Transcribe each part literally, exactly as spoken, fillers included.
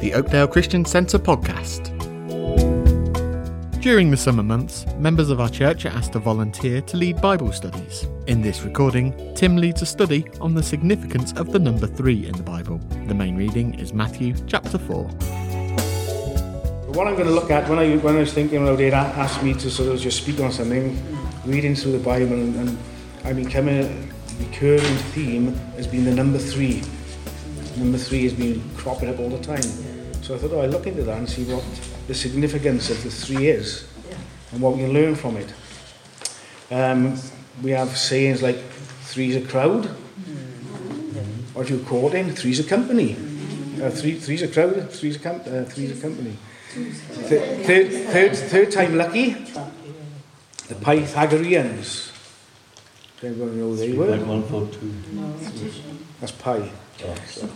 the Oakdale Christian Centre podcast. During the summer months, members of our church are asked to volunteer to lead Bible studies. In this recording, Tim leads a study on the significance of the number three in the Bible. The main reading is Matthew chapter four. What I'm going to look at, when I, when I was thinking, well, they asked me to sort of just speak on something, reading through the Bible, and, and I became a recurring theme has been the number three. Number three has been cropping up all the time. So I thought, oh, I'll look into that and see what the significance of the three is and what we can learn from it. Um, we have sayings like, three's a crowd. Or do you quote in, three's a company. Uh, three, three's a crowd, three's a, com- uh, three's a company. Third, third, third, third time lucky. The Pythagoreans. Don't know they were. One for two. That's pi.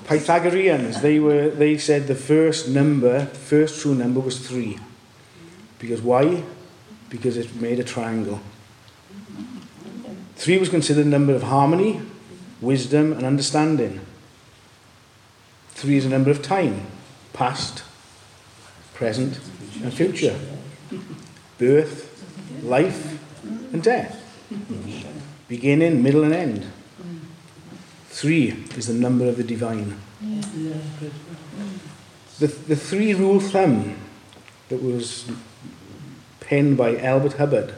Pythagoreans, they were. They said the first number, first true number was three. Because why? Because it made a triangle. Three was considered a number of harmony, wisdom and understanding. Three is a number of time, past, present and future. Birth, life and death. Beginning, middle and end. Three is the number of the divine. Yeah. Yeah. The, the three rule thumb that was penned by Albert Hubbard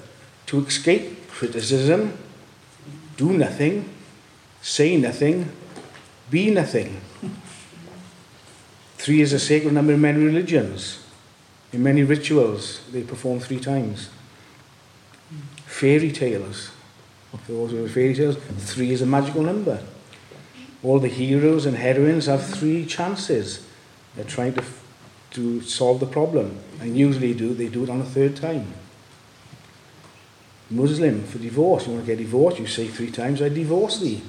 to escape criticism, do nothing, say nothing, be nothing. Three is a sacred number in many religions. In many rituals, they perform three times. Fairy tales. Those who are fairy tales, three is a magical number. All the heroes and heroines have three chances. They're trying to to solve the problem, and usually do they do it on a third time. Muslim for divorce. You want to get divorced? You say three times, "I divorce thee,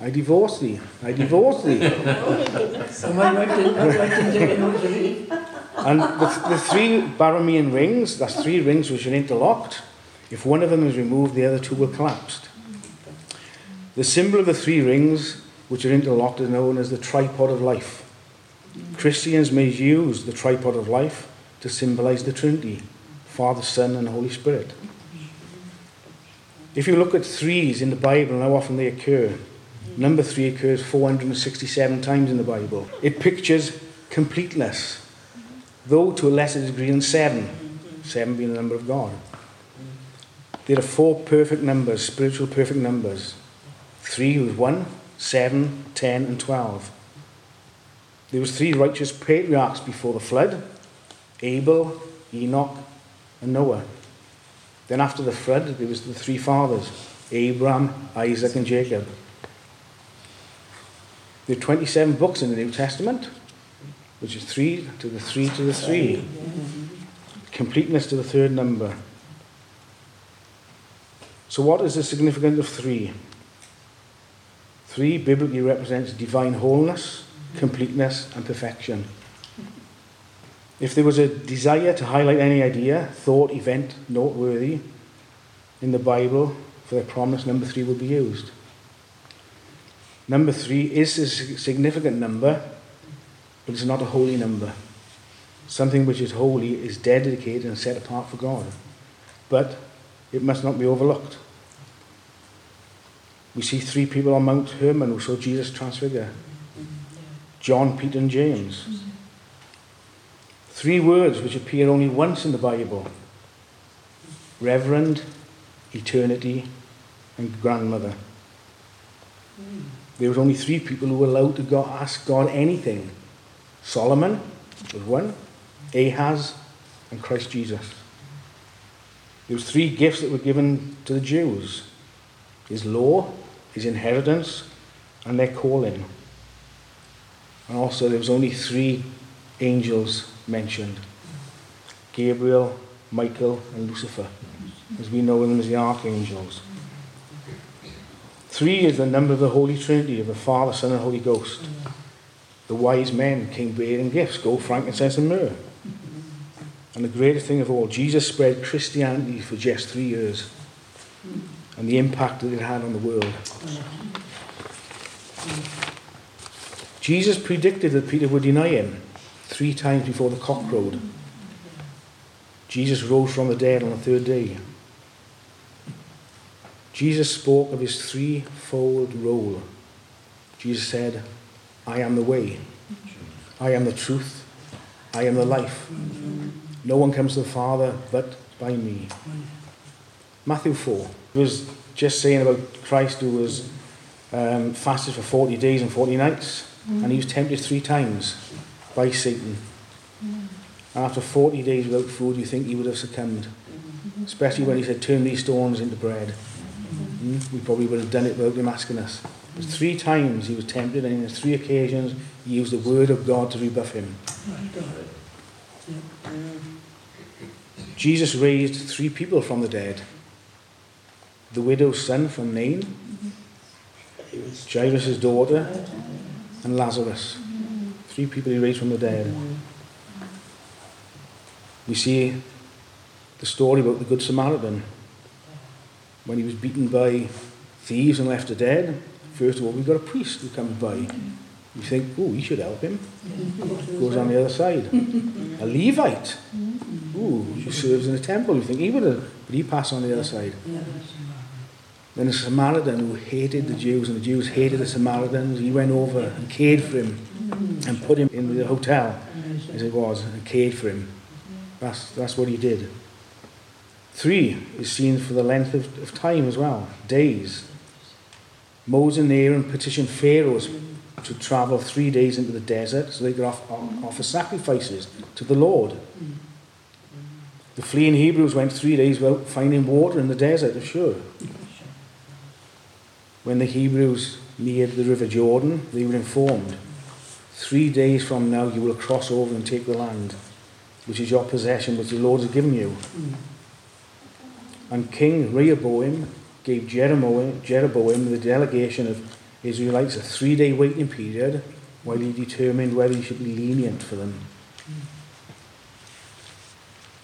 I divorce thee, I divorce thee." And the, the three Baramian rings. That's three rings which are interlocked. If one of them is removed, the other two will collapse. The symbol of the three rings, which are interlocked, is known as the tripod of life. Christians may use the tripod of life to symbolize the Trinity, Father, Son, and Holy Spirit. If you look at threes in the Bible and how often they occur, number three occurs four hundred sixty-seven times in the Bible. It pictures completeness, though to a lesser degree than seven, seven being the number of God. There are four perfect numbers, spiritual perfect numbers. Three was one, seven, ten, and twelve. There was three righteous patriarchs before the flood: Abel, Enoch, and Noah. Then after the flood, there was the three fathers: Abraham, Isaac, and Jacob. There are twenty-seven books in the New Testament, which is three to the three to the three. Completeness to the third number. So what is the significance of three? Three biblically represents divine wholeness, completeness, and perfection. If there was a desire to highlight any idea, thought, event, noteworthy in the Bible for their promise, number three would be used. Number three is a significant number, but it's not a holy number. Something which is holy is dedicated and set apart for God, but it must not be overlooked. We see three people on Mount Hermon who saw Jesus transfigure: John, Peter, and James. Three words which appear only once in the Bible: reverend, eternity, and grandmother. There was only three people who were allowed to go ask God anything. Solomon was one, Ahaz, and Christ Jesus. There was three gifts that were given to the Jews: his law, his inheritance, and their calling. And also there was only three angels mentioned: Gabriel, Michael, and Lucifer, as we know them as the archangels. Three is the number of the Holy Trinity, of the Father, Son, and Holy Ghost. The wise men came bearing gifts: gold, frankincense, and myrrh. And the greatest thing of all, Jesus spread Christianity for just three years. And the impact that it had on the world. Jesus predicted that Peter would deny him three times before the cock crowed. Jesus rose from the dead on the third day. Jesus spoke of his threefold role. Jesus said, I am the way, I am the truth, I am the life. No one comes to the Father but by me. Matthew four was just saying about Christ who was um, fasted for forty days and forty nights, mm. and he was tempted three times by Satan. Mm. After forty days without food, you think he would have succumbed, mm-hmm. especially when he said, turn these stones into bread. Mm-hmm. Mm? We probably would have done it without him asking us. But three times he was tempted, and on three occasions he used the word of God to rebuff him. Jesus raised three people from the dead. The widow's son from Nain, Jairus' daughter, and Lazarus. Three people he raised from the dead. We see the story about the Good Samaritan. When he was beaten by thieves and left for dead, first of all, we've got a priest who comes by. You think, ooh, we should help him. Goes on the other side. A Levite, ooh, who serves in a temple. You think he would have, but he passed on the other side. Then a Samaritan who hated the Jews, and the Jews hated the Samaritans, he went over and cared for him and put him in the hotel, as it was, and cared for him. That's that's what he did. Three is seen for the length of, of time as well, days. Moses and Aaron petitioned Pharaoh to travel three days into the desert so they could offer, offer sacrifices to the Lord. The fleeing Hebrews went three days without finding water in the desert of Shur. When the Hebrews neared the River Jordan, they were informed, three days from now you will cross over and take the land, which is your possession, which the Lord has given you. And King Rehoboam gave Jeroboam, Jeroboam the delegation of Israelites a three-day waiting period while he determined whether he should be lenient for them.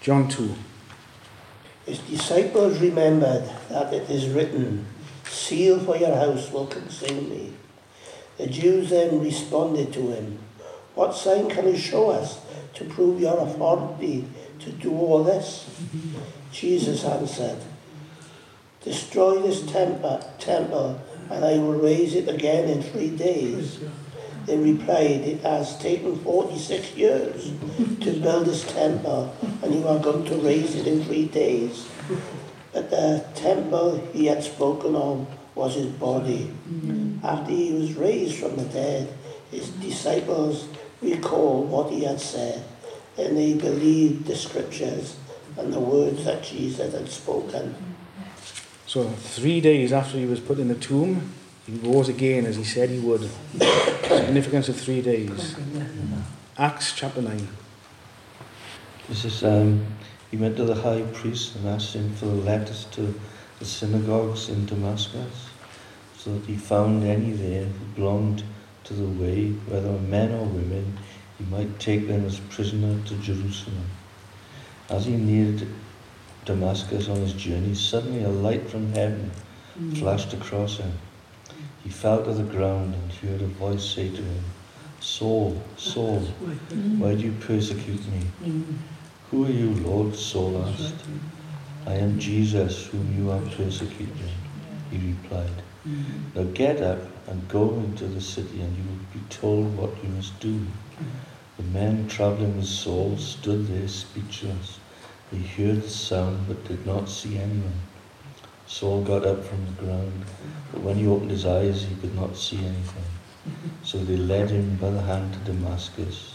John two. His disciples remembered that it is written, Zeal for your house will consume me. The Jews then responded to him, What sign can you show us to prove your authority to do all this? Jesus answered, Destroy this temple, and I will raise it again in three days. They replied, It has taken forty-six years to build this temple, and you are going to raise it in three days. But the temple he had spoken of was his body. Mm-hmm. After he was raised from the dead, his disciples recalled what he had said, and they believed the scriptures and the words that Jesus had spoken. So three days after he was put in the tomb, he rose again as he said he would. Significance of three days. Acts chapter nine. This is... Um, He went to the high priest and asked him for the letters to the synagogues in Damascus, so that he found any there who belonged to the way, whether men or women, he might take them as prisoner to Jerusalem. As he neared Damascus on his journey, suddenly a light from heaven flashed across him. He fell to the ground and heard a voice say to him, Saul, Saul, why do you persecute me? Who are you, Lord? Saul asked. I am Jesus, whom you are persecuting, he replied. Now get up and go into the city, and you will be told what you must do. The men travelling with Saul stood there speechless. They heard the sound but did not see anyone. Saul got up from the ground, but when he opened his eyes, he could not see anything. So they led him by the hand to Damascus.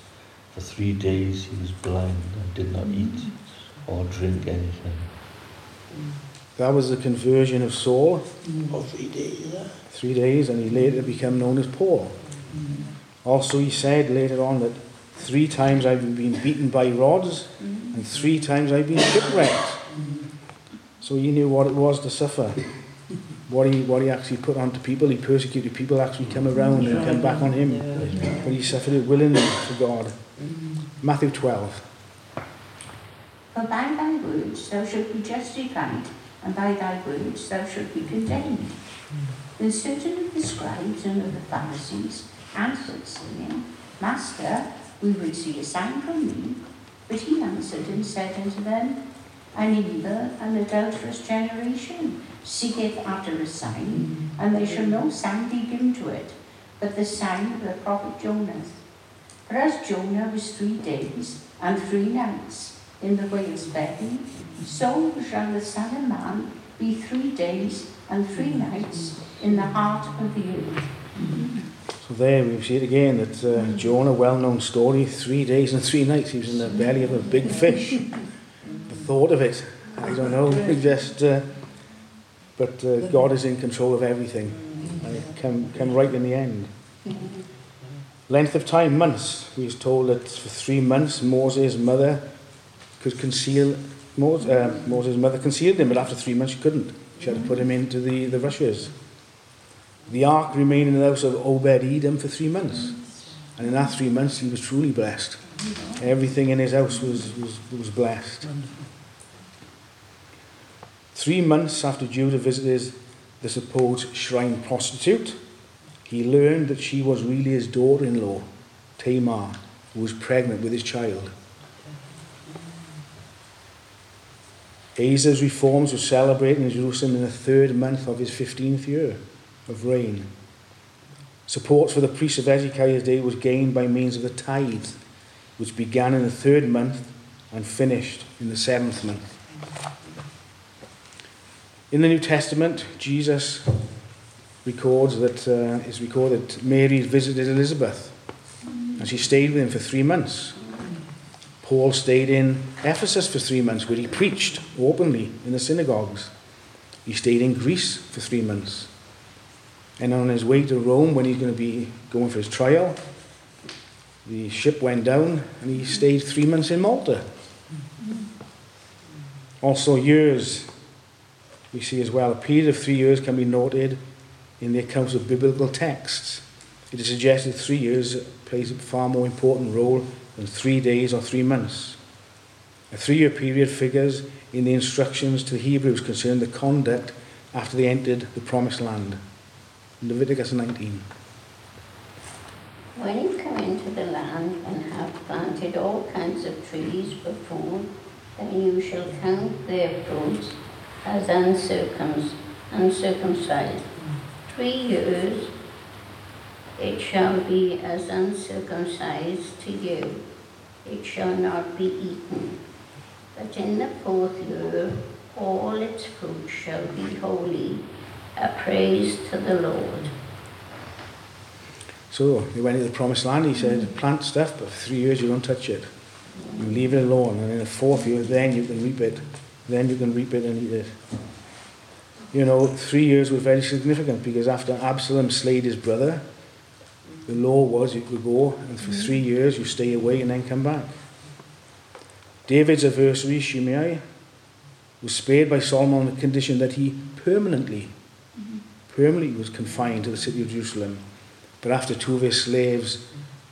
For three days he was blind and did not eat or drink anything. That was the conversion of Saul. For three days. Three days, and he later became known as Paul. Also he said later on that three times I've been beaten by rods and three times I've been shipwrecked. So he knew what it was to suffer. What he, what he actually put onto people, he persecuted people, actually come around and come back on him. But he suffered it willingly for God. Matthew twelve. For by thy words thou shalt be justified, and by thy words thou shalt be condemned. Then certain of the scribes and of the Pharisees answered, saying, Master, we would see a sign from you. But he answered and said unto them, An evil and adulterous generation seeketh after a sign, and there shall no sign be given to it, but the sign of the prophet Jonas. For as Jonah was three days and three nights in the whale's belly, so shall the Son of Man be three days and three nights in the heart of the earth. So there we see it again, that uh, Jonah, well-known story, three days and three nights, he was in the belly of a big fish. The thought of it, I don't know, just, uh, but uh, God is in control of everything, and it came, came right in the end. Length of time, months. He was told that for three months Moses' mother could conceal, Moses, uh, Moses' mother concealed him, but after three months she couldn't. She had to put him into the, the rushes. The ark remained in the house of Obed-Edom for three months. And in that three months he was truly blessed. Everything in his house was, was, was blessed. Three months after Judah visited the supposed shrine prostitute, he learned that she was really his daughter-in-law, Tamar, who was pregnant with his child. Asa's reforms were celebrated in Jerusalem in the third month of his fifteenth year of reign. Support for the priests of Ezekiah's day was gained by means of the tithe, which began in the third month and finished in the seventh month. In the New Testament, Jesus records that uh, it's recorded that Mary visited Elizabeth, and she stayed with him for three months. Paul stayed in Ephesus for three months, where he preached openly in the synagogues. He stayed in Greece for three months. And on his way to Rome, when he's going to be going for his trial, the ship went down and he stayed three months in Malta. Also years, we see as well, a period of three years can be noted in the accounts of biblical texts. It is suggested three years plays a far more important role than three days or three months. A three-year period figures in the instructions to the Hebrews concerning the conduct after they entered the Promised Land. Leviticus nineteen. When you come into the land and have planted all kinds of trees for food, then you shall count their fruits as uncircumc- uncircumcised. Three years it shall be as uncircumcised to you, it shall not be eaten. But in the fourth year all its fruit shall be holy, a praise to the Lord. So they went into the Promised Land, he said, mm-hmm. plant stuff, but for three years you don't touch it. You leave it alone, and in the fourth year then you can reap it. Then you can reap it and eat it. You know, three years was very significant, because after Absalom slayed his brother, the law was you could go, and for three years you stay away and then come back. David's adversary, Shimei, was spared by Solomon on the condition that he permanently, mm-hmm. permanently was confined to the city of Jerusalem. But after two of his slaves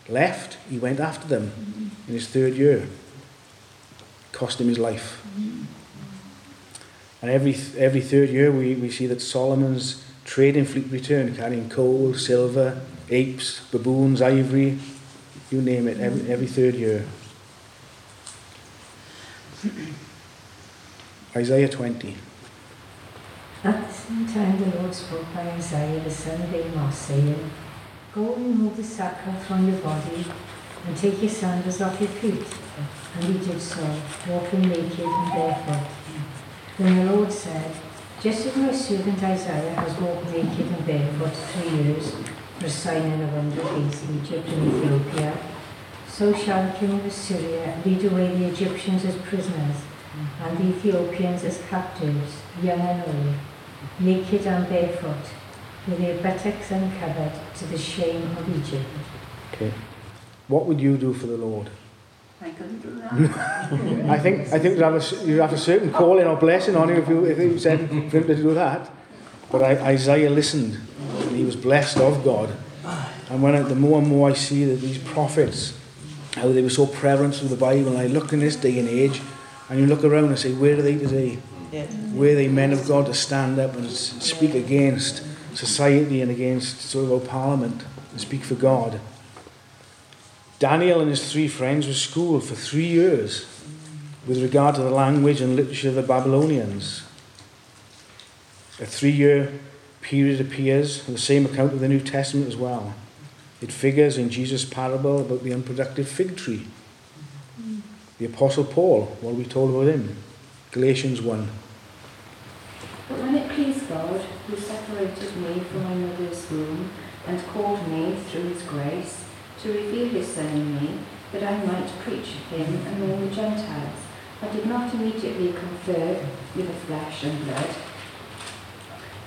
left, he went after them mm-hmm. in his third year. It cost him his life. Mm-hmm. And every every third year we, we see that Solomon's trading fleet returned, carrying coal, silver, apes, baboons, ivory, you name it, every, every third year. Isaiah twenty. At the same time the Lord spoke by Isaiah the son of Amos, saying, Go remove the sackcloth from your body, and take your sandals off your feet. And he did so, walking naked and barefoot. Then the Lord said, Just as my servant Isaiah has walked naked and barefoot three years, for a sign and a wonder against Egypt and Ethiopia, so shall the king of Assyria lead away the Egyptians as prisoners, and the Ethiopians as captives, young and old, naked and barefoot, with their buttocks uncovered, to the shame of Egypt. Okay. What would you do for the Lord? I couldn't do that. I think I think you'd have a, you'd have a certain calling or blessing on you if you, if you said for him to do that. But I, Isaiah listened, and he was blessed of God. And when I, the more and more I see that these prophets, how they were so prevalent through the Bible, and I look in this day and age, and you look around and say, where are they today? Yeah. Where are they, men of God, to stand up and speak against society and against sort of our parliament and speak for God? Daniel and his three friends were schooled for three years with regard to the language and literature of the Babylonians. A three-year period appears in the same account of the New Testament as well. It figures in Jesus' parable about the unproductive fig tree. The Apostle Paul, what are we told about him? Galatians one. But when it pleased God, who separated me from my mother's womb and called me through his grace, to reveal his Son in me, that I might preach him among the Gentiles, I did not immediately confer with the flesh and blood,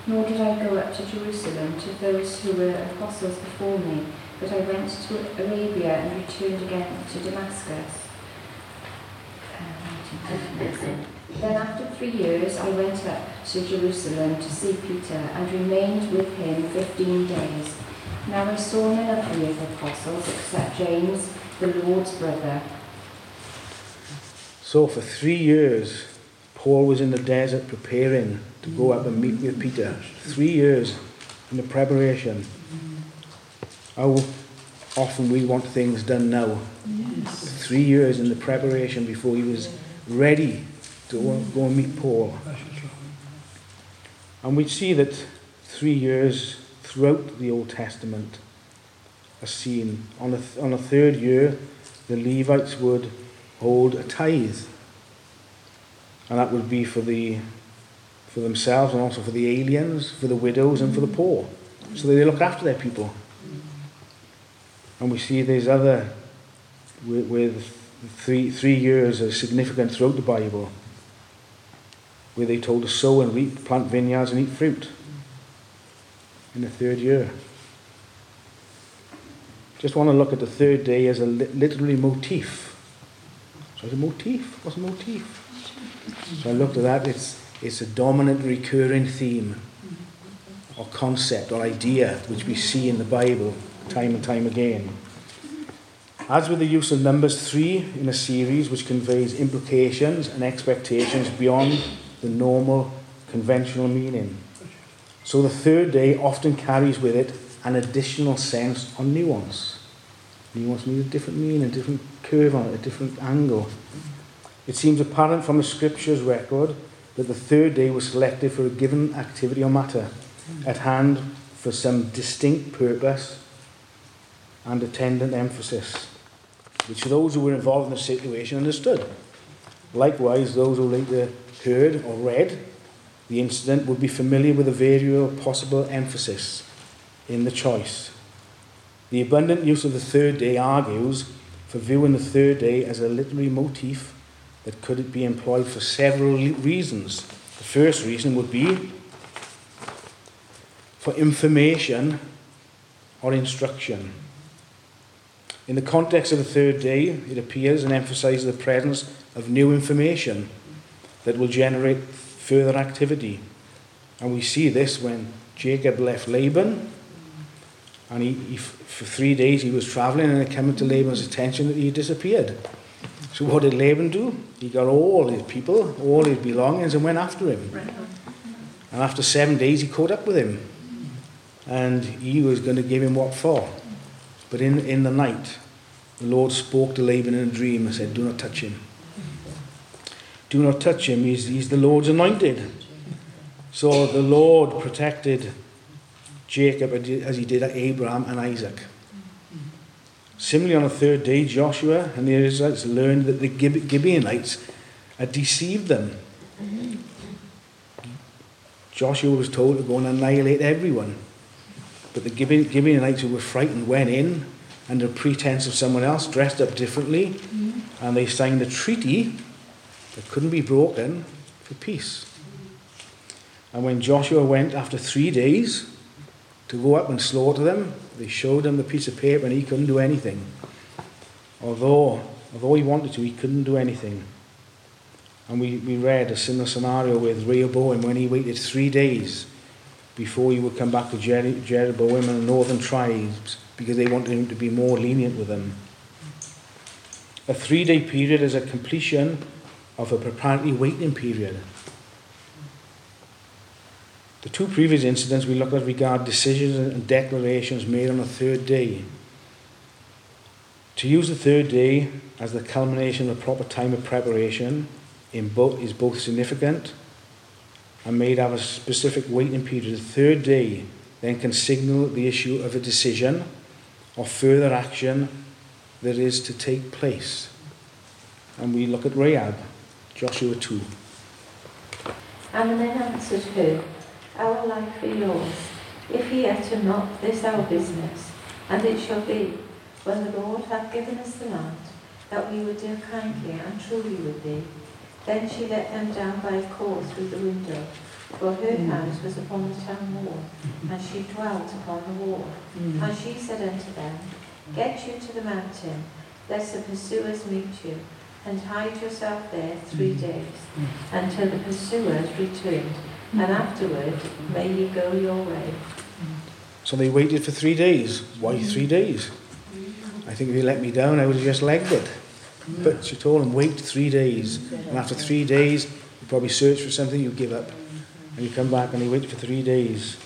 nor did I go up to Jerusalem to those who were apostles before me, but I went to Arabia and returned again to Damascus. Um, then after three years I went up to Jerusalem to see Peter, and remained with him fifteen days. Now I saw none of the other apostles except James, the Lord's brother. So for three years, Paul was in the desert preparing to go up and meet with Peter. Three years in the preparation. How often we want things done now. Yes. Three years in the preparation before he was ready to go and meet Paul. And we see that three years throughout the Old Testament are seen. On a, th- on a third year, the Levites would hold a tithe. And that would be for the for themselves and also for the aliens, for the widows and for the poor. So they looked after their people. And we see there's other, with, with three three years are significant throughout the Bible, where they told to sow and reap, plant vineyards and eat fruit. In the third year. Just want to look at the third day as a literary motif. So it's a motif. What's a motif? So I looked at that. It's it's a dominant recurring theme or concept or idea which we see in the Bible time and time again. As with the use of numbers three in a series which conveys implications and expectations beyond the normal conventional meaning. So the third day often carries with it an additional sense or nuance. Nuance means a different meaning, a different curve on it, a different angle. It seems apparent from the Scripture's record that the third day was selected for a given activity or matter at hand for some distinct purpose and attendant emphasis, which those who were involved in the situation understood. Likewise, those who later heard or read the incident would be familiar with the various possible emphasis in the choice. The abundant use of the third day argues for viewing the third day as a literary motif that could be employed for several reasons. The first reason would be for information or instruction. In the context of the third day, it appears and emphasizes the presence of new information that will generate further activity. And we see this when Jacob left Laban, and he, he for three days he was travelling, and it came to Laban's attention that he had disappeared. So what did Laban do? He got all his people, all his belongings, and went after him. And after seven days he caught up with him, and he was going to give him what for. But in, in the night, the Lord spoke to Laban in a dream and said, do not touch him. Do not touch him, he's, he's the Lord's anointed. So the Lord protected Jacob as he did Abraham and Isaac. Similarly, on the third day, Joshua and the Israelites learned that the Gibe- Gibeonites had deceived them. Joshua was told to go and annihilate everyone. But the Gibe- Gibeonites, who were frightened, went in under pretense of someone else, dressed up differently, and they signed a treaty that couldn't be broken for peace. And when Joshua went after three days to go up and slaughter them, they showed him the piece of paper and he couldn't do anything. Although although he wanted to, he couldn't do anything. And we, we read a similar scenario with Rehoboam when he waited three days before he would come back to Jer- Jeroboam and the northern tribes because they wanted him to be more lenient with them. A three-day period is a completion of a preparatory waiting period. The two previous incidents we looked at regard decisions and declarations made on the third day. To use the third day as the culmination of a proper time of preparation in both, is both significant and made have a specific waiting period. The third day then can signal the issue of a decision or further action that is to take place. And we look at Rahab, Joshua two. And then answered her, Our life be yours, if ye enter not this our business, and it shall be, when the Lord hath given us the land, that we will deal kindly and truly with thee. Then she let them down by a cord through the window, for her house was upon the town wall, and she dwelt upon the wall. Mm. And she said unto them, Get you to the mountain, lest the pursuers meet you, and hide yourself there three days, until the pursuers return, and afterward may ye go your way. So they waited for three days. Why three days? I think if they let me down, I would have just legged it. But she told them, wait three days. And after three days, you probably search for something, you give up. And you come back and you wait for three days.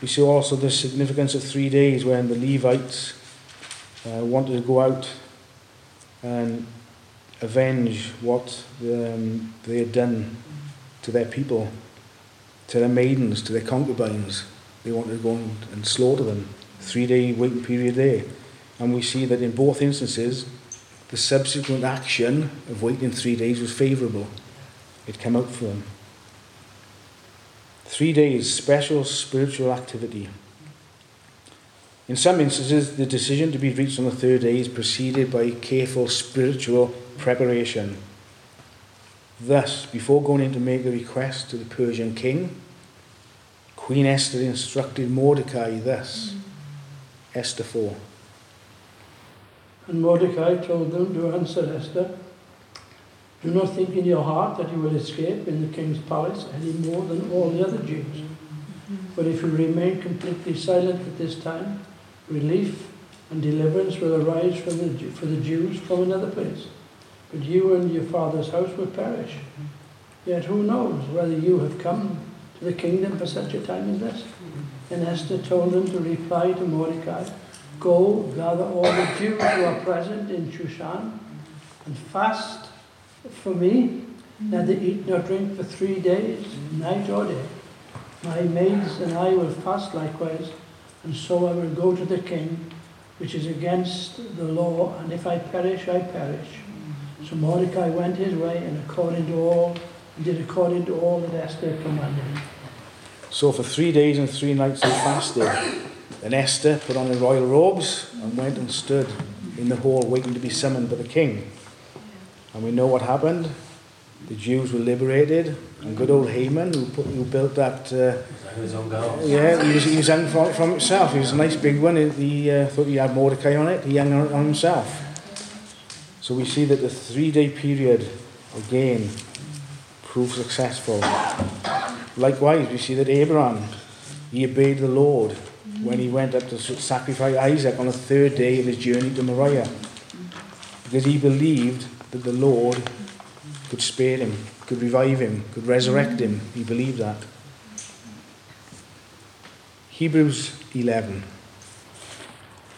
We see also the significance of three days when the Levites uh, wanted to go out and avenge what um, they had done to their people, to their maidens, to their concubines. They wanted to go and slaughter them. Three-day waiting period there. And we see that in both instances, the subsequent action of waiting three days was favourable. It came out for them. Three days, special spiritual activity. In some instances, the decision to be reached on the third day is preceded by careful spiritual preparation. Thus, before going in to make a request to the Persian king, Queen Esther instructed Mordecai thus. Mm. Esther four. And Mordecai told them to answer Esther, Do not think in your heart that you will escape in the king's palace any more than all the other Jews. But if you remain completely silent at this time, relief and deliverance will arise from the, for the Jews from another place. But you and your father's house will perish. Yet who knows whether you have come to the kingdom for such a time as this? And Esther told them to reply to Mordecai, Go, gather all the Jews who are present in Shushan, and fast for me, that they eat nor drink for three days, night or day. My maids and I will fast likewise, and so I will go to the king, which is against the law, and if I perish, I perish. So Mordecai went his way, and according to all, and did according to all that Esther commanded. So for three days and three nights they fasted. Then Esther put on her royal robes and went and stood in the hall waiting to be summoned by the king. And we know what happened. The Jews were liberated, and good old Haman, who, put, who built that... Uh, yeah, he was, he was hung from, from himself. He was a nice big one. He uh, thought he had Mordecai on it. He hung on, on himself. So we see that the three-day period, again, proved successful. Likewise, we see that Abraham, he obeyed the Lord when he went up to sacrifice Isaac on the third day of his journey to Moriah, because he believed that the Lord could spare him, could revive him, could resurrect him. He believed that. Hebrews eleven.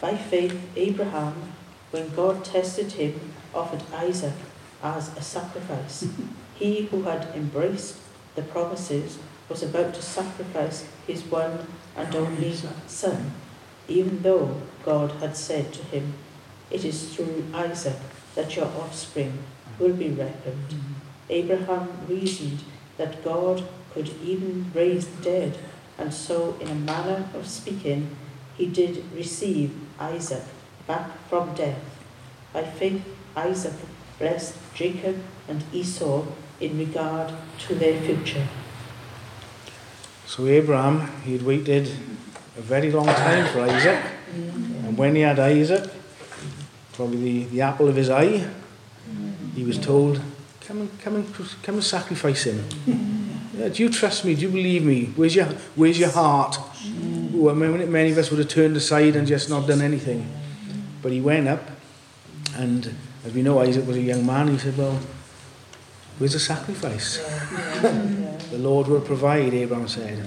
By faith, Abraham, when God tested him, offered Isaac as a sacrifice. He who had embraced the promises was about to sacrifice his one and only son, even though God had said to him, It is through Isaac that your offspring will be reckoned. Mm-hmm. Abraham reasoned that God could even raise the dead, and so in a manner of speaking, he did receive Isaac back from death. By faith, Isaac blessed Jacob and Esau in regard to their future. So Abraham, he had waited a very long time for Isaac, mm-hmm. and when he had Isaac, probably the, the apple of his eye, he was told, Come and come and come and sacrifice him. Yeah, do you trust me? Do you believe me? Where's your Where's your heart? Well, many of us would have turned aside and just not done anything. But he went up, and as we know, Isaac was a young man. He said, "Well, where's the sacrifice? The Lord will provide." Abraham said,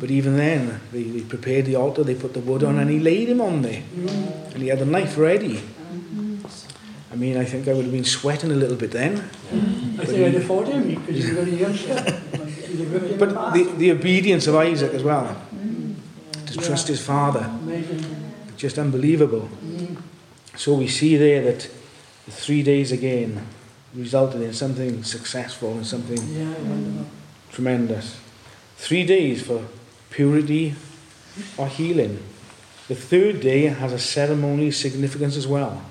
But even then, they, they prepared the altar, they put the wood on, and he laid him on there. Mm. And he had the knife ready. Mm-hmm. I mean, I think I would have been sweating a little bit then. Mm-hmm. I think I'd have fought him, because he's very young. But the, the obedience of Isaac as well. Mm. To yeah. trust his father. Amazing. Just unbelievable. Mm. So we see there that the three days again resulted in something successful and something yeah, tremendous. Three days for purity or healing. The third day has a ceremonial significance as well.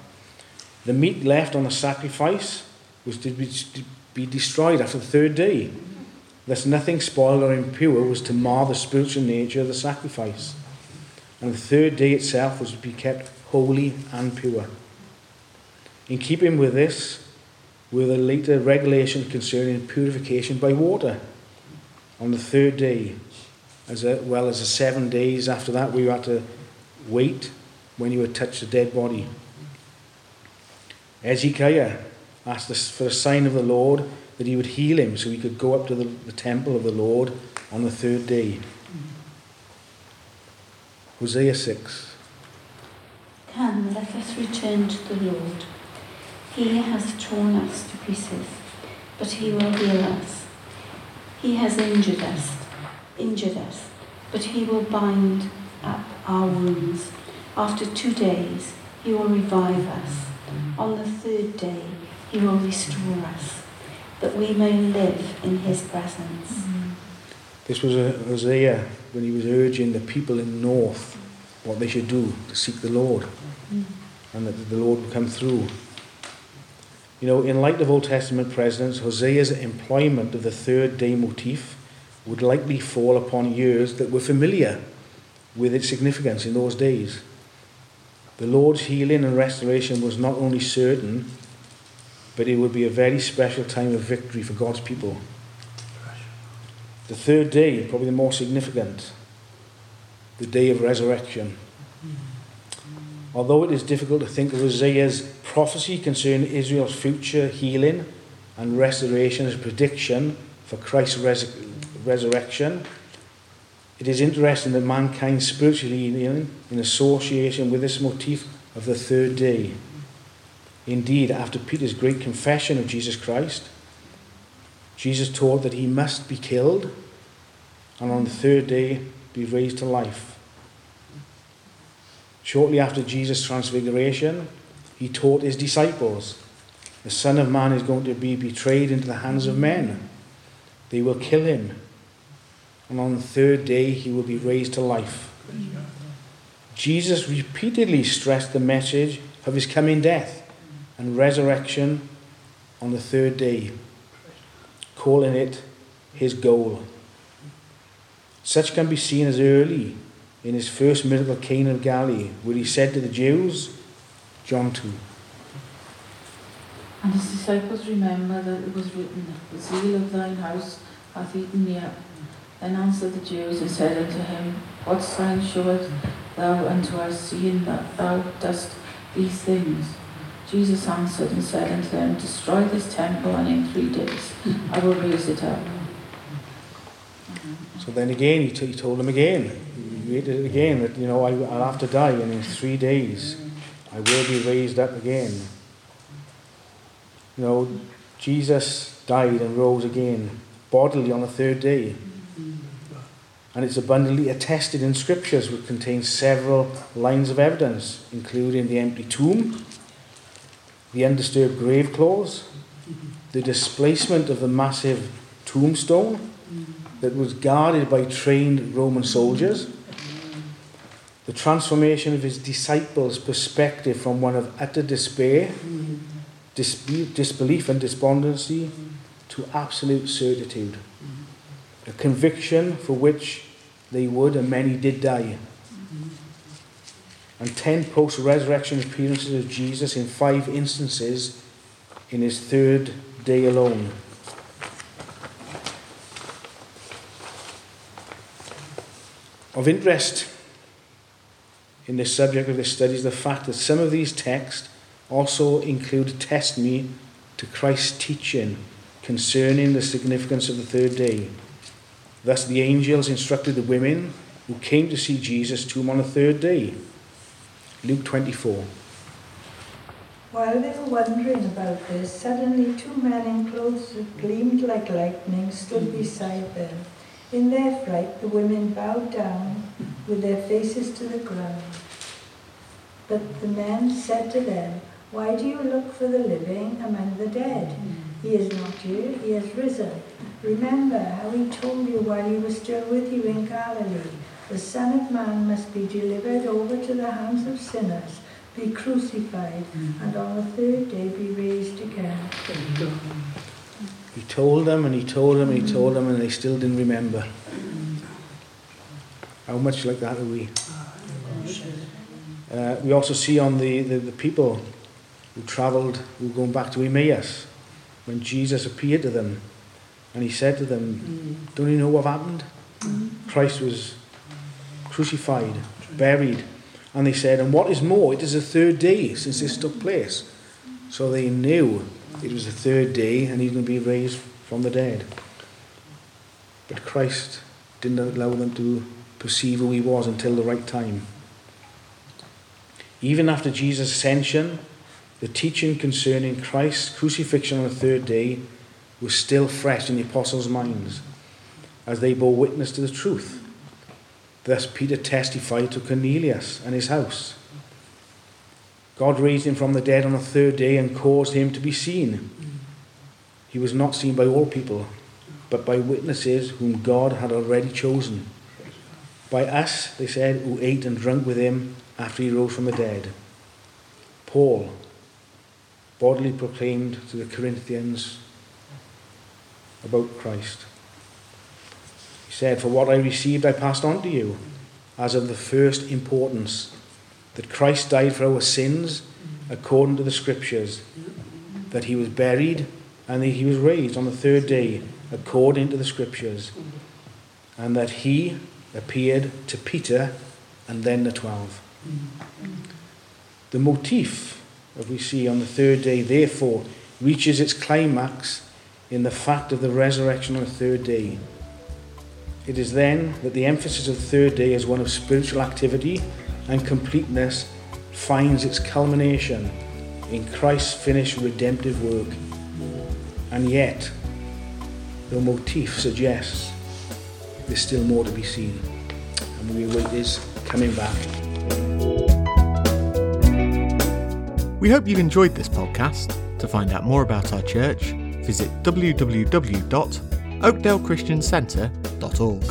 The meat left on the sacrifice was to be, to be destroyed after the third day. Thus nothing spoiled or impure was to mar the spiritual nature of the sacrifice. And the third day itself was to be kept holy and pure. In keeping with this were the later regulations concerning purification by water on the third day, as well as the seven days after that where you had to wait when you had touched a dead body. Ezekiah asked for a sign of the Lord that he would heal him so he could go up to the, the temple of the Lord on the third day. Hosea six. Come, let us return to the Lord. He has torn us to pieces, but he will heal us. He has injured us, injured us, but he will bind up our wounds. After two days, he will revive us. On the third day, he will restore us, that we may live in his presence. Mm-hmm. This was Hosea when he was urging the people in the north what they should do to seek the Lord, mm-hmm. and that the Lord would come through. You know, in light of Old Testament precedents, Hosea's employment of the third day motif would likely fall upon years that were familiar with its significance in those days. The Lord's healing and restoration was not only certain, but it would be a very special time of victory for God's people. The third day, probably the more significant, the day of resurrection. Although it is difficult to think of Hosea prophecy concerning Israel's future healing and restoration as a prediction for Christ's res- resurrection, it is interesting that mankind's spiritual healing in association with this motif of the third day. Indeed, after Peter's great confession of Jesus Christ, Jesus taught that he must be killed and on the third day be raised to life. Shortly after Jesus' transfiguration, he taught his disciples, the Son of Man is going to be betrayed into the hands of men. They will kill him. And on the third day, he will be raised to life. Jesus repeatedly stressed the message of his coming death and resurrection on the third day, calling it his goal. Such can be seen as early in his first miracle at Cana of Galilee, where he said to the Jews, John two. And his disciples remember that it was written, the zeal of thine house hath eaten me up. Then answered the Jews and said unto him, what sign showest thou unto us, seeing that thou dost these things? Jesus answered and said unto them, destroy this temple, and in three days I will raise it up. So then again, he, t- he told them again, he waited again, that, you know, I, I'll have to die, and in three days I will be raised up again. You know, Jesus died and rose again, bodily on the third day. And it's abundantly attested in scriptures, which contains several lines of evidence, including the empty tomb, the undisturbed grave clothes, the displacement of the massive tombstone that was guarded by trained Roman soldiers, the transformation of his disciples' perspective from one of utter despair, dis- disbelief and despondency to absolute certitude, a conviction for which they would, and many did, die. And ten post-resurrection appearances of Jesus in five instances in his third day alone. Of interest in this subject of this study is the fact that some of these texts also include testimony to Christ's teaching concerning the significance of the third day. Thus the angels instructed the women who came to see Jesus' tomb on the third day. Luke twenty-four. While they were wondering about this, suddenly two men in clothes that gleamed like lightning stood beside them. In their fright, the women bowed down with their faces to the ground. But the men said to them, "Why do you look for the living among the dead? He is not here, he has risen. Remember how he told you while he was still with you in Galilee, the Son of Man must be delivered over to the hands of sinners, be crucified, and on the third day be raised again." He told them and he told them and he told them and they still didn't remember. How much like that are we? Uh, we also see on the, the, the people who travelled, who were going back to Emmaus, when Jesus appeared to them and he said to them, "Don't you know what happened? Christ was crucified, buried." And they said, "And what is more, it is the third day since this took place." So they knew it was the third day and he would be raised from the dead. But Christ didn't allow them to perceive who he was until the right time. Even after Jesus' ascension, the teaching concerning Christ's crucifixion on the third day was still fresh in the apostles' minds as they bore witness to the truth. Thus Peter testified to Cornelius and his house. God raised him from the dead on the third day and caused him to be seen. He was not seen by all people, but by witnesses whom God had already chosen. By us, they said, who ate and drank with him after he rose from the dead. Paul bodily proclaimed to the Corinthians about Christ. He said, "For what I received I passed on to you, as of the first importance, that Christ died for our sins according to the Scriptures, that he was buried and that he was raised on the third day according to the Scriptures, and that he appeared to Peter and then the twelve." The motif that we see on the third day, therefore, reaches its climax in the fact of the resurrection on the third day. It is then that the emphasis of the third day as one of spiritual activity and completeness finds its culmination in Christ's finished redemptive work. And yet, the motif suggests there's still more to be seen, and we await his coming back. We hope you've enjoyed this podcast. To find out more about our church, visit w w w dot oakdale christian centre dot org.